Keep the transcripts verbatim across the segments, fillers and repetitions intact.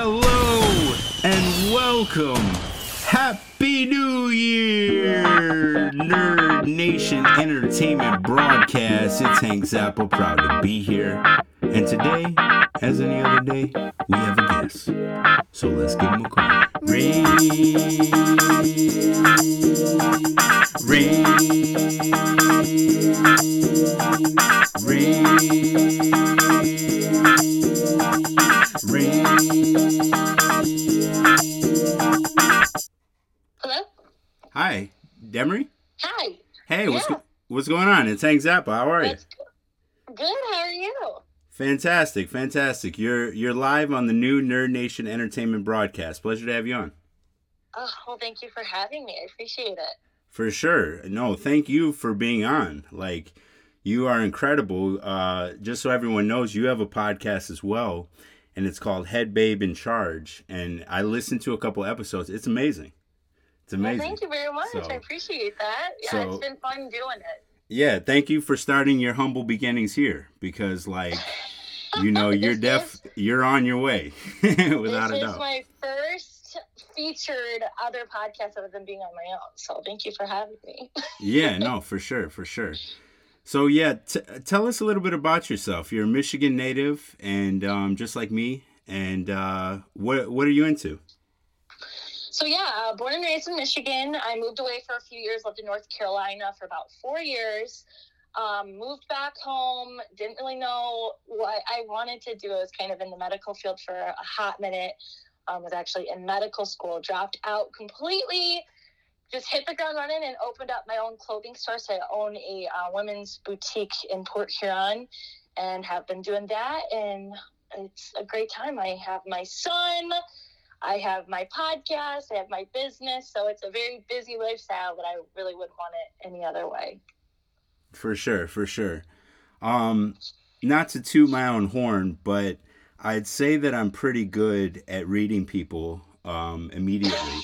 Hello and welcome. Happy New Year, Nerd Nation Entertainment broadcast. It's Hank Zappa, proud to be here. And today, as any other day, we have a guest. So let's give him a call. Ring, ring, ring, ring. Hello? Hi, Demery? Hi. Hey, what's, yeah. go- what's going on? It's Hank Zappa. How are you? That's good. Good, how are you? Fantastic, fantastic. You're you're live on the new Nerd Nation Entertainment broadcast. Pleasure to have you on. Oh, well, thank you for having me. I appreciate it. For sure. No, thank you for being on. Like, you are incredible. Uh, just so everyone knows, you have a podcast as well, and it's called Head Babe in Charge. And I listened to a couple episodes. It's amazing. It's amazing. Well, thank you very much. So, I appreciate that. Yeah, so, it's been fun doing it. Yeah, thank you for starting your humble beginnings here, because, like, you know, you're def, is, you're on your way, without a doubt. This is my first featured other podcast other than being on my own, so thank you for having me. Yeah, no, for sure, for sure. So, yeah, t- tell us a little bit about yourself. You're a Michigan native, and um, just like me, and uh, what what are you into? So yeah, uh, born and raised in Michigan. I moved away for a few years, lived in North Carolina for about four years, um, moved back home, didn't really know what I wanted to do. I was kind of in the medical field for a hot minute, um, was actually in medical school, dropped out completely, just hit the ground running and opened up my own clothing store. So I own a uh, women's boutique in Port Huron and have been doing that. And it's a great time. I have my son. I have my podcast, I have my business, so it's a very busy lifestyle, but I really wouldn't want it any other way. For sure, for sure. Um, not to toot my own horn, but I'd say that I'm pretty good at reading people um, immediately.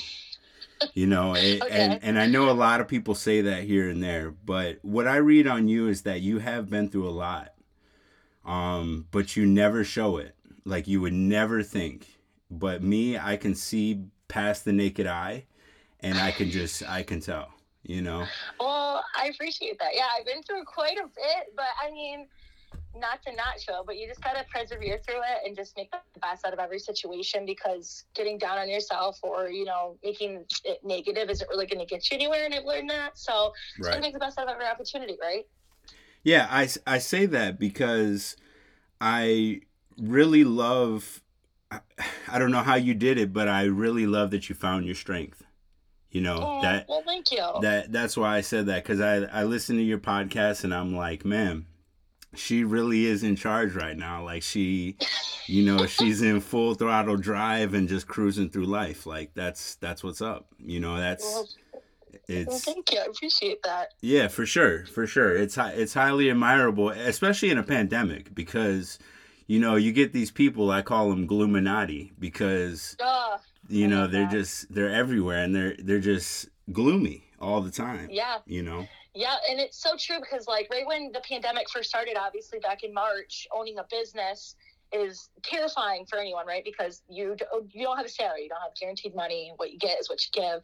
You know, it, okay. and, and I know a lot of people say that here and there, but what I read on you is that you have been through a lot, um, but you never show it. Like, you would never think. But me, I can see past the naked eye, and I can just, I can tell, you know? Well, I appreciate that. Yeah, I've been through quite a bit, but I mean, not to not show, but you just got to persevere through it and just make the best out of every situation, because getting down on yourself or, you know, making it negative isn't really going to get you anywhere, and I've learned that. So just right. Make the best out of every opportunity, right? Yeah, I, I say that because I really love... I don't know how you did it, but I really love that you found your strength. You know, oh, that, well, thank you. That, that's why I said that, because I, I listen to your podcast and I'm like, man, she really is in charge right now. Like, she, you know, she's in full throttle drive and just cruising through life. Like, that's that's what's up. You know, that's well, it's. Well, thank you. I appreciate that. Yeah, for sure. For sure. It's it's highly admirable, especially in a pandemic, because. You know, you get these people, I call them Gloominati, because, oh, you know, they're that. just, they're everywhere, and they're, they're just gloomy all the time. Yeah. You know? Yeah. And it's so true, because, like, right when the pandemic first started, obviously back in March, owning a business is terrifying for anyone, right? Because you don't, you don't have a salary. You don't have guaranteed money. What you get is what you give.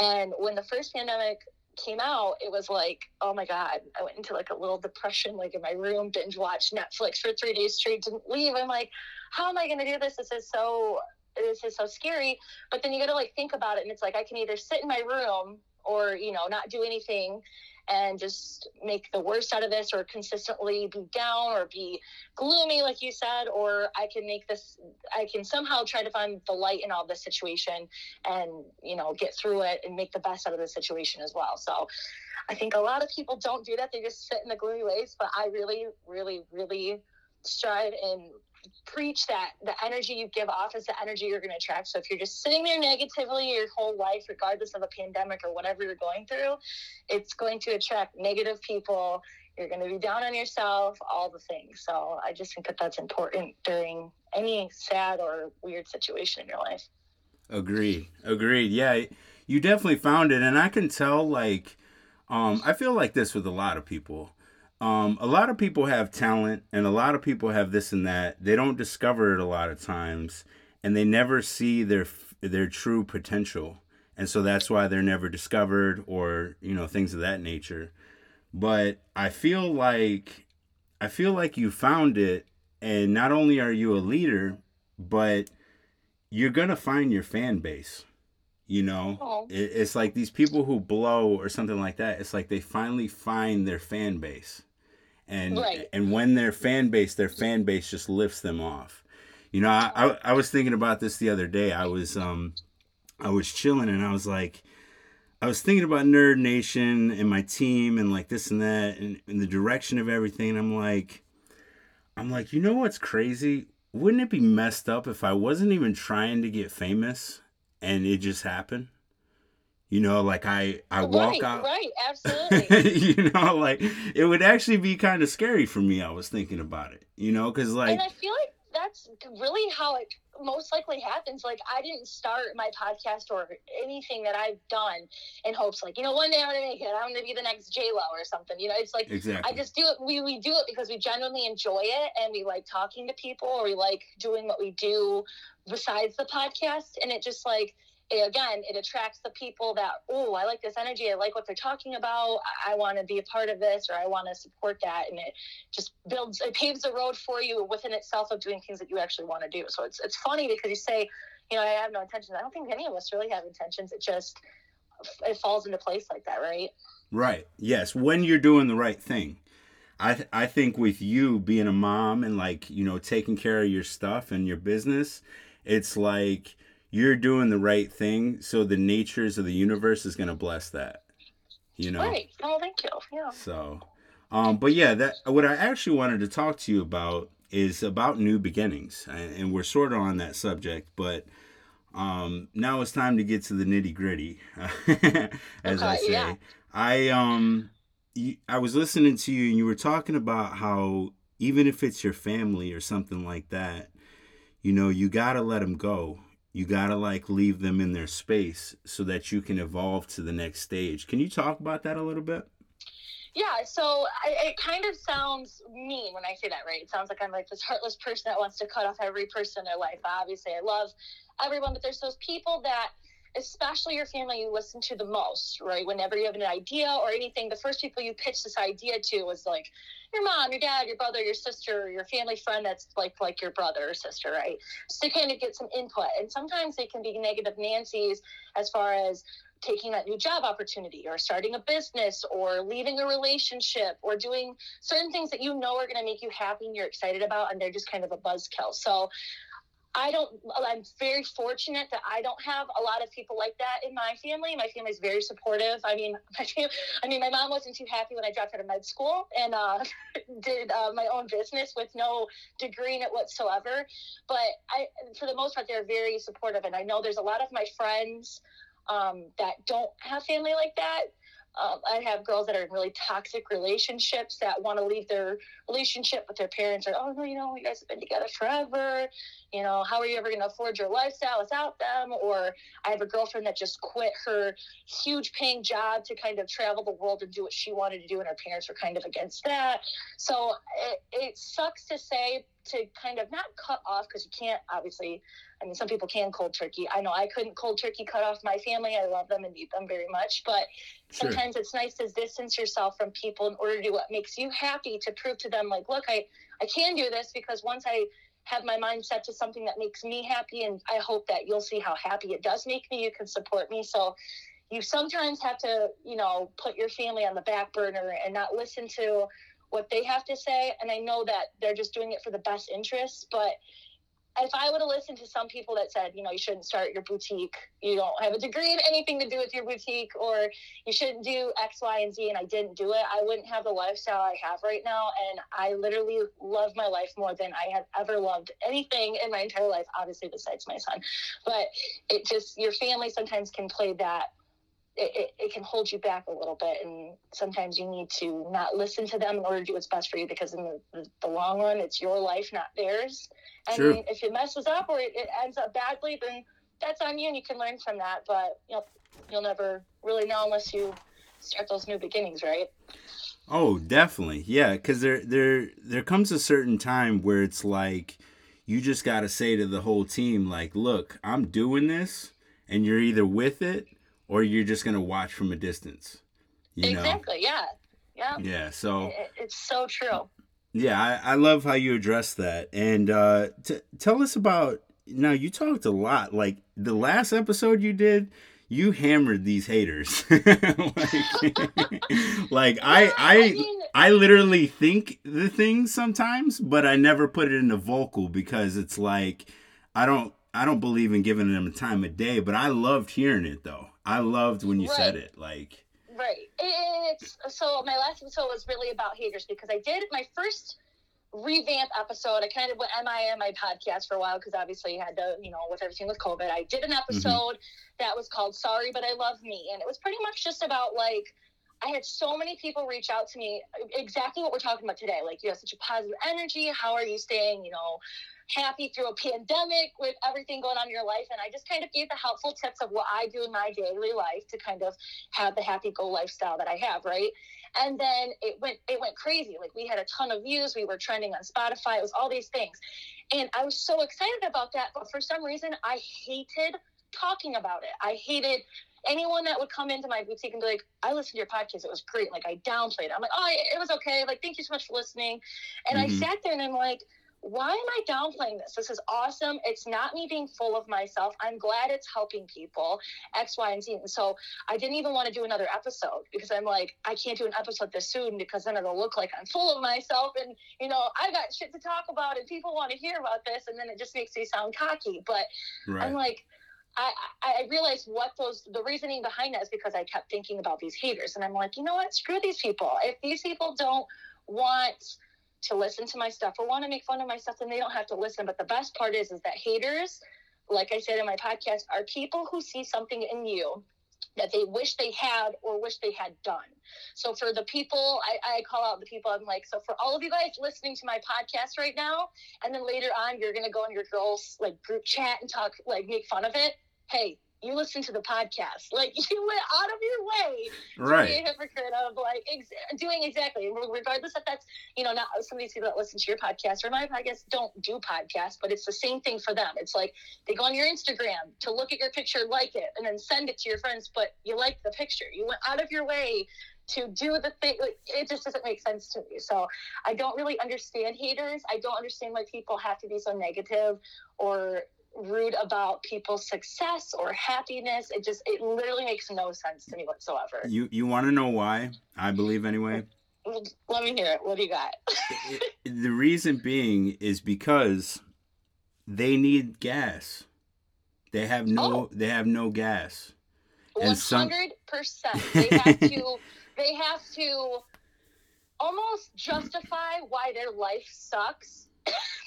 And when the first pandemic came out, it was like, oh my God, I went into like a little depression, like in my room, binge watched Netflix for three days straight, didn't leave. I'm like, how am I going to do this? This is so, this is so scary. But then you got to like think about it. And it's like, I can either sit in my room or, you know, not do anything and just make the worst out of this, or consistently be down or be gloomy, like you said, or I can make this, I can somehow try to find the light in all this situation and, you know, get through it and make the best out of the situation as well. So I think a lot of people don't do that. They just sit in the gloomy ways, but I really, really, really strive and preach that the energy you give off is the energy you're going to attract. So if you're just sitting there negatively your whole life, regardless of a pandemic or whatever you're going through, it's going to attract negative people. You're going to be down on yourself, all the things. So I just think that that's important during any sad or weird situation in your life. Agreed. Agreed. Yeah, you definitely found it. And I can tell, like, um, I feel like this with a lot of people. Um, a lot of people have talent, and a lot of people have this and that. They don't discover it a lot of times. and they never see their their true potential. And so that's why they're never discovered, or, you know, things of that nature. But I feel like I feel like you found it, and not only are you a leader, but you're going to find your fan base. You know, oh. it, it's like these people who blow or something like that. It's like they finally find their fan base. And right. and when their fan base, their fan base just lifts them off. You know, I, I, I was thinking about this the other day. I was um I was chilling and I was like, I was thinking about Nerd Nation and my team and like this and that and, and the direction of everything. And I'm like, I'm like, you know what's crazy? Wouldn't it be messed up if I wasn't even trying to get famous? And it just happened, you know, like I, I walk right, out, right, absolutely. You know, like it would actually be kind of scary for me. I was thinking about it, you know, cause like, and I feel like that's really how it most likely happens. Like I didn't start my podcast or anything that I've done in hopes like, you know, one day I'm going to make it, I'm going to be the next J Lo or something, you know, it's like, exactly. I just do it. We, we do it because we genuinely enjoy it. And we like talking to people, or we like doing what we do besides the podcast. And it just like, it, again, it attracts the people that, oh, I like this energy, I like what they're talking about, I, I want to be a part of this, or I want to support that. And it just builds, it paves the road for you within itself of doing things that you actually want to do. So it's it's funny because you say, you know, I have no intentions. I don't think any of us really have intentions. It just, it falls into place like that, right? Right. Yes. When you're doing the right thing. I th- I think with you being a mom and like, you know, taking care of your stuff and your business, it's like you're doing the right thing, so the natures of the universe is going to bless that, you know? Right. Oh, thank you. Yeah. So, um, but yeah, that what I actually wanted to talk to you about is about new beginnings, and we're sort of on that subject, but um, now it's time to get to the nitty gritty, as uh, I say. Yeah. I, um, I was listening to you, and you were talking about how even if it's your family or something like that, you know, you got to let them go. You got to like leave them in their space so that you can evolve to the next stage. Can you talk about that a little bit? Yeah. So I, it kind of sounds mean when I say that, right? It sounds like I'm like this heartless person that wants to cut off every person in their life. Obviously I love everyone, but there's those people that, especially your family, you listen to the most, right? Whenever you have an idea or anything, the first people you pitch this idea to was like your mom, your dad, your brother, your sister, your family friend that's like like your brother or sister, right? So to kind of get some input. And sometimes they can be negative Nancy's as far as taking that new job opportunity or starting a business or leaving a relationship or doing certain things that you know are going to make you happy and you're excited about, and they're just kind of a buzzkill. So I don't, I'm very fortunate that I don't have a lot of people like that in my family. My family's very supportive. I mean, my family, I mean, my mom wasn't too happy when I dropped out of med school and uh, did uh, my own business with no degree in it whatsoever. But I, for the most part, they're very supportive. And I know there's a lot of my friends um, that don't have family like that. Um, I have girls that are in really toxic relationships that want to leave their relationship with their parents. Or, oh, no, you know, you guys have been together forever. You know, how are you ever going to afford your lifestyle without them? Or I have a girlfriend that just quit her huge paying job to kind of travel the world and do what she wanted to do. And her parents were kind of against that. So it, it sucks to say, to kind of not cut off, because you can't, obviously, I mean, some people can cold turkey. I know I couldn't cold turkey cut off my family. I love them and need them very much, but sure. Sometimes it's nice to distance yourself from people in order to do what makes you happy, to prove to them like, look, I, I can do this, because once I have my mind set to something that makes me happy, and I hope that you'll see how happy it does make me, you can support me. So you sometimes have to, you know, put your family on the back burner and not listen to what they have to say. And I know that they're just doing it for the best interests, but if I would have listened to some people that said, you know, you shouldn't start your boutique, you don't have a degree in anything to do with your boutique, or you shouldn't do X, Y, and Z, and I didn't do it, I wouldn't have the lifestyle I have right now. And I literally love my life more than I have ever loved anything in my entire life, obviously besides my son. But it just, your family sometimes can play that. It, it, it can hold you back a little bit, and sometimes you need to not listen to them in order to do what's best for you, because in the, the long run, it's your life, not theirs. And sure. If it messes up or it, it ends up badly, then that's on you, and you can learn from that. But you know, you'll never really know unless you start those new beginnings, right? Oh, definitely, yeah. Because there, there, there comes a certain time where it's like you just got to say to the whole team, like, look, I'm doing this, and you're either with it or you're just going to watch from a distance. You exactly. Know? Yeah. Yeah. Yeah. So it, it's so true. Yeah. I, I love how you address that. And uh, t- tell us about, now you talked a lot, like the last episode you did, you hammered these haters. like, like yeah, I, I, I, mean, I literally think the things sometimes, but I never put it in a vocal because it's like, I don't, I don't believe in giving them a time of day, but I loved hearing it though. I loved when you right. said it, like. Right. It's, so my last episode was really about haters because I did my first revamp episode. I kind of went M I A on my podcast for a while because obviously I had to, you know, with everything with COVID. I did an episode mm-hmm. that was called Sorry, But I Love Me. And it was pretty much just about, like, I had so many people reach out to me, exactly what we're talking about today. Like, you have such a positive energy. How are you staying, you know, happy through a pandemic with everything going on in your life? And I just kind of gave the helpful tips of what I do in my daily life to kind of have the happy-go lifestyle that I have, right? And then it went it went crazy. Like, we had a ton of views. We were trending on Spotify. It was all these things. And I was so excited about that. But for some reason, I hated talking about it. I hated anyone that would come into my boutique and be like, I listened to your podcast. It was great. Like, I downplayed it. I'm like, oh, it was okay. Like, thank you so much for listening. And mm-hmm. I sat there and I'm like, why am I downplaying this? This is awesome. It's not me being full of myself. I'm glad it's helping people, X, Y, and Z. And so I didn't even want to do another episode because I'm like, I can't do an episode this soon because then it'll look like I'm full of myself. And, you know, I got shit to talk about and people want to hear about this. And then it just makes me sound cocky. But right. I'm like, I, I realized what those, the reasoning behind that is because I kept thinking about these haters. And I'm like, you know what? Screw these people. If these people don't want to listen to my stuff or want to make fun of my stuff, then they don't have to listen. But the best part is, is that haters, like I said in my podcast, are people who see something in you that they wish they had or wish they had done. So for the people, I, I call out the people, I'm like, so for all of you guys listening to my podcast right now, and then later on, you're going to go in your girls' like group chat and talk, like make fun of it. Hey, you listen to the podcast. Like, you went out of your way to right. be a hypocrite of, like, ex- doing exactly. Regardless if that's, you know, not some of these people that listen to your podcast or my podcast don't do podcasts, but it's the same thing for them. It's like they go on your Instagram to look at your picture, like it, and then send it to your friends, but you like the picture. You went out of your way to do the thing. Like, it just doesn't make sense to me. So I don't really understand haters. I don't understand why people have to be so negative or rude about people's success or happiness. It just, it literally makes no sense to me whatsoever. You you want to know why? I believe anyway. Let me hear it. What do you got? The reason being is because they need gas. They have no, oh. they have no gas. one hundred percent. Some... they have to, they have to almost justify why their life sucks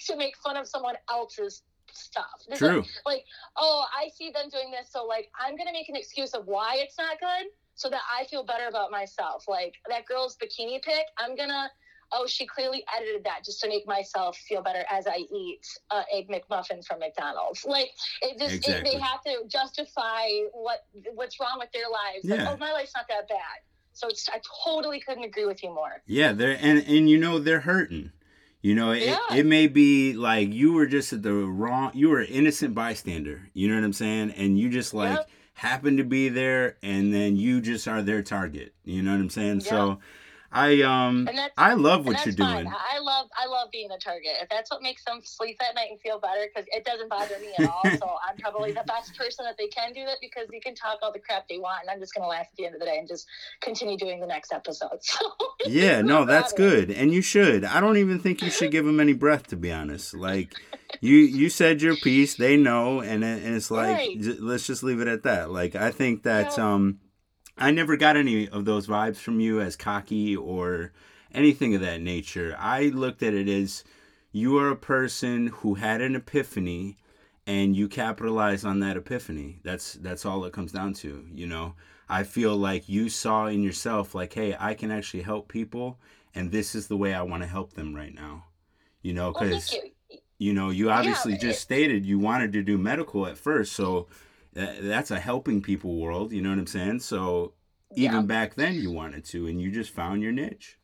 to make fun of someone else's stuff. There's True. Like, like, oh, I see them doing this, so like I'm gonna make an excuse of why it's not good, so that I feel better about myself. Like that girl's bikini pic, I'm gonna, oh, she clearly edited that just to make myself feel better as I eat uh, egg McMuffin from McDonald's. Like it just, exactly. it, they have to justify what what's wrong with their lives. Yeah. Like, oh, my life's not that bad. So it's, I totally couldn't agree with you more. Yeah, they're and and you know they're hurting. You know, it, yeah. it may be like you were just at the wrong, you were an innocent bystander, you know what I'm saying? And you just like yep. happened to be there and then you just are their target, you know what I'm saying? Yeah. So I um I love what you're fine. doing. I love I love being a target. If that's what makes them sleep at night and feel better, because it doesn't bother me at all. So I'm probably the best person that they can do that, because you can talk all the crap they want and I'm just gonna laugh at the end of the day and just continue doing the next episode. So yeah, no, that's it. Good, and you should. I don't even think you should give them any breath, to be honest. Like you you said your piece, they know, and and it's like right. j- let's just leave it at that. Like I think that yeah. um. I never got any of those vibes from you as cocky or anything of that nature. I looked at it as you are a person who had an epiphany and you capitalized on that epiphany. That's that's all it comes down to, you know. I feel like you saw in yourself like, hey, I can actually help people and this is the way I want to help them right now. You know, because, well, you. you know, you obviously yeah, just it. stated you wanted to do medical at first, so that's a helping people world, you know what I'm saying? So even yeah. back then you wanted to, and you just found your niche.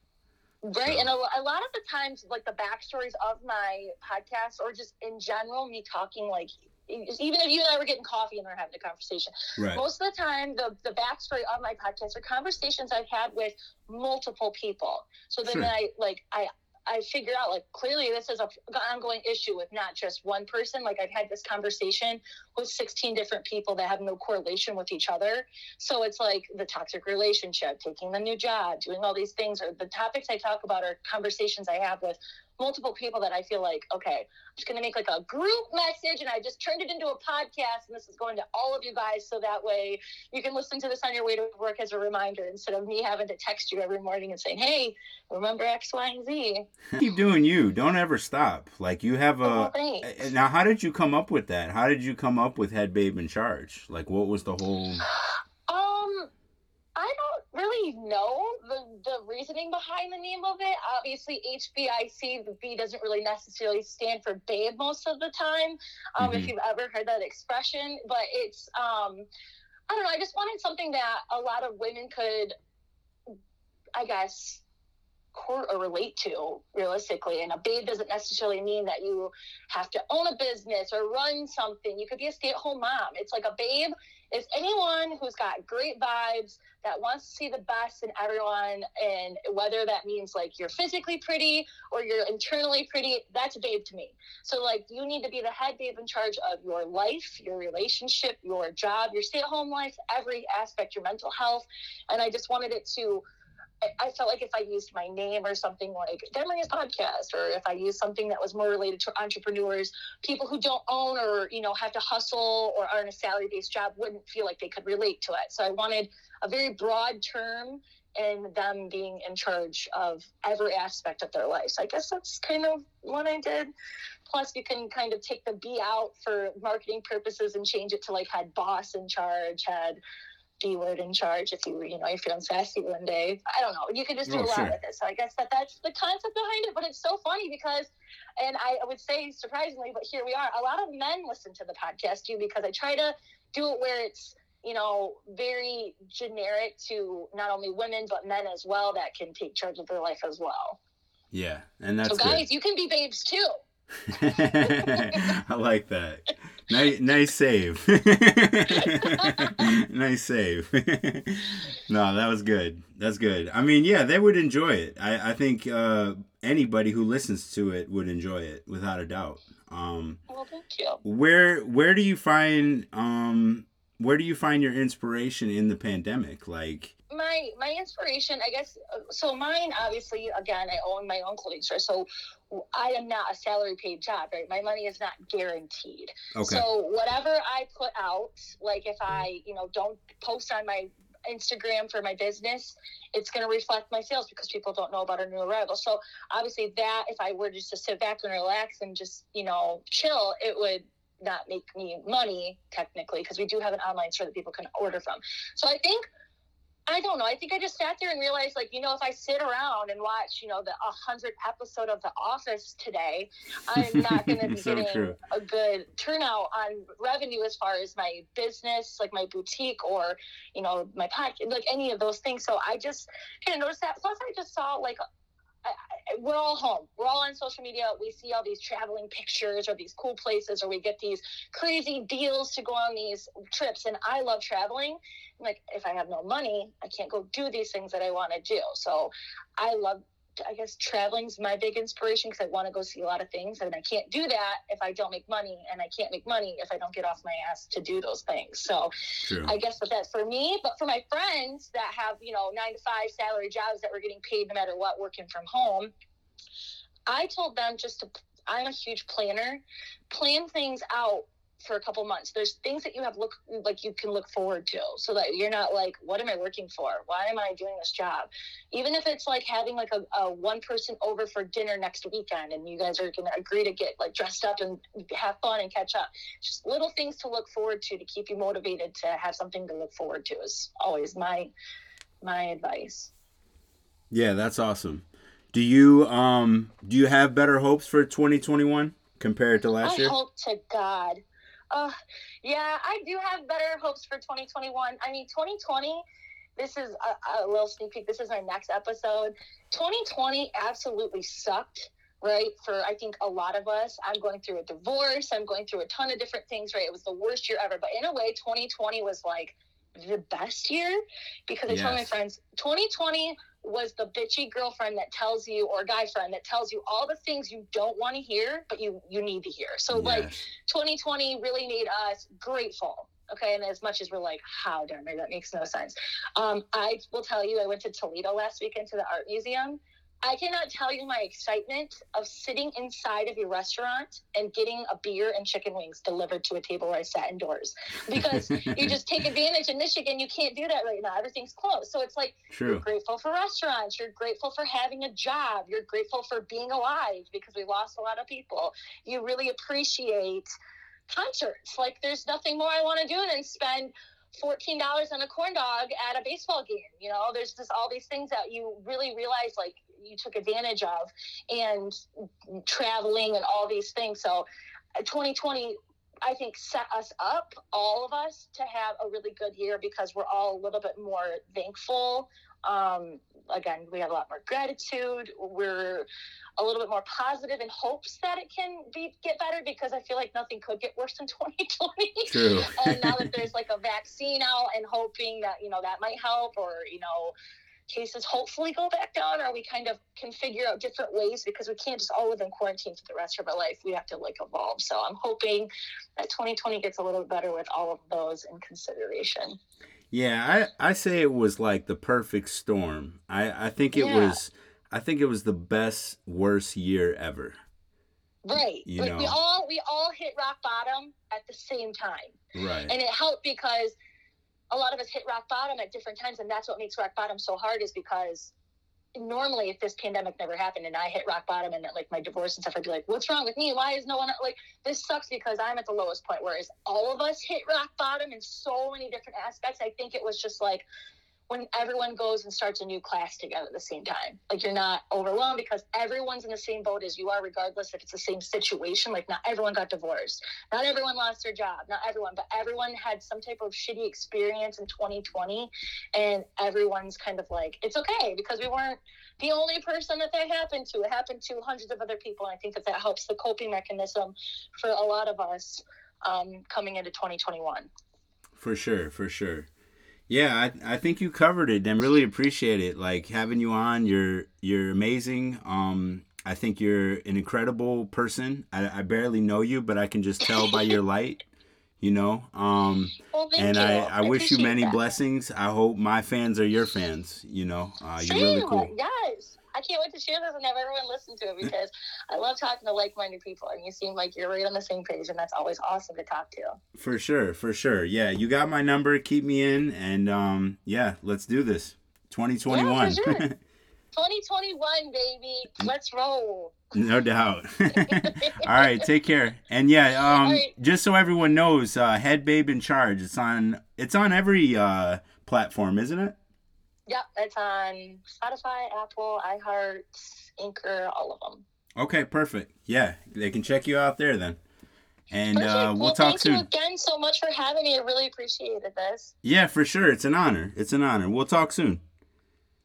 Right, and a, a lot of the times, like, the backstories of my podcast, or just in general, me talking, like, even if you and I were getting coffee and we're having a conversation, right. Most of the time, the, the backstory of my podcast are conversations I've had with multiple people. So then sure. I, like, I... I figure out, like, clearly this is an ongoing issue with not just one person. Like, I've had this conversation with sixteen different people that have no correlation with each other. So it's like the toxic relationship, taking the new job, doing all these things, or the topics I talk about are conversations I have with multiple people that I feel like, okay, I'm just going to make like a group message, and I just turned it into a podcast, and this is going to all of you guys, so that way you can listen to this on your way to work as a reminder, instead of me having to text you every morning and saying, hey, remember X, Y, and Z. Keep doing you. Don't ever stop. Like, you have a... Oh, now, how did you come up with that? How did you come up with Head Babe in Charge? Like, what was the whole... Um... I don't really know the, the reasoning behind the name of it. Obviously, H B I C, the B doesn't really necessarily stand for babe most of the time, um, mm-hmm. if you've ever heard that expression. But it's, um, I don't know, I just wanted something that a lot of women could, I guess, court or relate to realistically. And a babe doesn't necessarily mean that you have to own a business or run something. You could be a stay-at-home mom. It's like a babe is anyone who's got great vibes, that wants to see the best in everyone, and whether that means like you're physically pretty or you're internally pretty, that's a babe to me. So like, you need to be the head babe in charge of your life, your relationship, your job, your stay-at-home life, every aspect, your mental health. And I just wanted it to, I felt like if I used my name or something like Demery's podcast, or if I used something that was more related to entrepreneurs, people who don't own or, you know, have to hustle or are in a salary-based job wouldn't feel like they could relate to it. So I wanted a very broad term and them being in charge of every aspect of their life. So I guess that's kind of what I did. Plus, you can kind of take the B out for marketing purposes and change it to like head boss in charge, head... keyword in charge if you were, you know, if you're on sassy one day. I don't know. You could just do oh, a lot sure. with it. So I guess that that's the concept behind it. But it's so funny because, and I would say surprisingly, but here we are, a lot of men listen to the podcast too, because I try to do it where it's, you know, very generic to not only women, but men as well that can take charge of their life as well. Yeah. And that's so guys, good. You can be babes too. I like that. Nice, nice save. Nice save. No, that was good. That's good. I mean, yeah, they would enjoy it. I, I think uh, anybody who listens to it would enjoy it, without a doubt. Um, well, thank you. Where Where do you find um Where do you find your inspiration in the pandemic? Like. My my inspiration, I guess, so mine, obviously, again, I own my own clothing store, so I am not a salary paid job, right? My money is not guaranteed. Okay. So whatever I put out, like if I, you know, don't post on my Instagram for my business, it's going to reflect my sales because people don't know about our new arrival. So obviously that, if I were just to sit back and relax and just, you know, chill, it would not make me money technically, because we do have an online store that people can order from. So I think... I don't know. I think I just sat there and realized, like, you know, if I sit around and watch, you know, the one hundredth episode of The Office today, I'm not going to be so getting true. a good turnout on revenue as far as my business, like my boutique or, you know, my podcast, like any of those things. So I just kind of noticed that. Plus, I just saw, like, I, I, we're all home. We're all on social media. We see all these traveling pictures or these cool places, or we get these crazy deals to go on these trips. And I love traveling. I'm like, if I have no money, I can't go do these things that I want to do. So I love, I guess traveling's my big inspiration because I want to go see a lot of things. And I can't do that if I don't make money, and I can't make money if I don't get off my ass to do those things. So True. I guess that that's for me, but for my friends that have, you know, nine to five salary jobs that were getting paid no matter what, working from home, I told them just to, I'm a huge planner, plan things out for a couple months. There's things that you have look like you can look forward to, so that you're not like, what am I working for? Why am I doing this job? Even if it's like having like a, a one person over for dinner next weekend, and you guys are going to agree to get like dressed up and have fun and catch up. Just little things to look forward to, to keep you motivated, to have something to look forward to is always my, my advice. Yeah, that's awesome. Do you, um, do you have better hopes for twenty twenty-one compared to last year? I hope to God. Uh, yeah, I do have better hopes for twenty twenty-one. I mean, twenty twenty This is a, a little sneak peek. This is our next episode. twenty twenty absolutely sucked, right, for I think a lot of us. I'm going through a divorce. I'm going through a ton of different things, right? It was the worst year ever. But in a way, twenty twenty was like the best year, because I yes. told my friends, twenty twenty was the bitchy girlfriend that tells you, or guy friend that tells you all the things you don't want to hear, but you, you need to hear. So yes. like twenty twenty really made us grateful. Okay. And as much as we're like, how dare me, that makes no sense. Um, I will tell you, I went to Toledo last weekend to the art museum. I cannot tell you my excitement of sitting inside of your restaurant and getting a beer and chicken wings delivered to a table where I sat indoors, because you just take advantage. In Michigan, you can't do that right now. Everything's closed. So it's like, True. You're grateful for restaurants. You're grateful for having a job. You're grateful for being alive, because we lost a lot of people. You really appreciate concerts. Like, there's nothing more I want to do than spend fourteen dollars on a corn dog at a baseball game. You know, there's just all these things that you really realize, like, you took advantage of, and traveling and all these things. So twenty twenty, I think, set us up, all of us, to have a really good year, because we're all a little bit more thankful. Um, again, we have a lot more gratitude. We're a little bit more positive, in hopes that it can be get better, because I feel like nothing could get worse than twenty twenty. True. And now that there's like a vaccine out, and hoping that, you know, that might help, or, you know, cases hopefully go back down, or we kind of can figure out different ways, because we can't just all live in quarantine for the rest of our life. We have to like evolve. So I'm hoping that twenty twenty gets a little better with all of those in consideration. Yeah, I, I say it was like the perfect storm. I, I think it yeah. was I think it was the best worst year ever. Right. You like know? we all we all hit rock bottom at the same time. Right. And it helped, because a lot of us hit rock bottom at different times, and that's what makes rock bottom so hard, is because normally if this pandemic never happened and I hit rock bottom and like my divorce and stuff, I'd be like, what's wrong with me? Why is no one like this sucks, because I'm at the lowest point, whereas all of us hit rock bottom in so many different aspects. I think it was just like when everyone goes and starts a new class together at the same time, like you're not overwhelmed because everyone's in the same boat as you are, regardless if it's the same situation. Like, not everyone got divorced, not everyone lost their job, not everyone, but everyone had some type of shitty experience in twenty twenty, and everyone's kind of like, it's okay, because we weren't the only person that that happened to. It happened to hundreds of other people, and I think that that helps the coping mechanism for a lot of us um, coming into twenty twenty-one. For sure, for sure. Yeah, I I think you covered it, and really appreciate it. Like, having you on, you're you're amazing. Um, I think you're an incredible person. I, I barely know you, but I can just tell by your light, you know. Um, well, thank and you. I, I, I wish you many that. blessings. I hope my fans are your fans. You know, uh, you're Same. really cool. Yes, I can't wait to share this and have everyone listen to it, because I love talking to like-minded people, and you seem like you're right on the same page, and that's always awesome to talk to. For sure, for sure. Yeah, you got my number. Keep me in, and um, yeah, let's do this. twenty twenty-one. Yeah, for sure. twenty twenty-one, baby. Let's roll. No doubt. All right, take care. And yeah, um, right. just so everyone knows, uh, Head Babe in Charge. It's on. It's on every uh, platform, isn't it? Yep, it's on Spotify, Apple, iHeart, Anchor, all of them. Okay, perfect. Yeah, they can check you out there then. And perfect. uh we'll, well talk soon. Thank you again so much for having me. I really appreciated this. Yeah, for sure. It's an honor. It's an honor. We'll talk soon.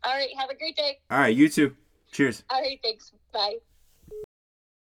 All right, have a great day. All right, you too. Cheers. All right, thanks. Bye.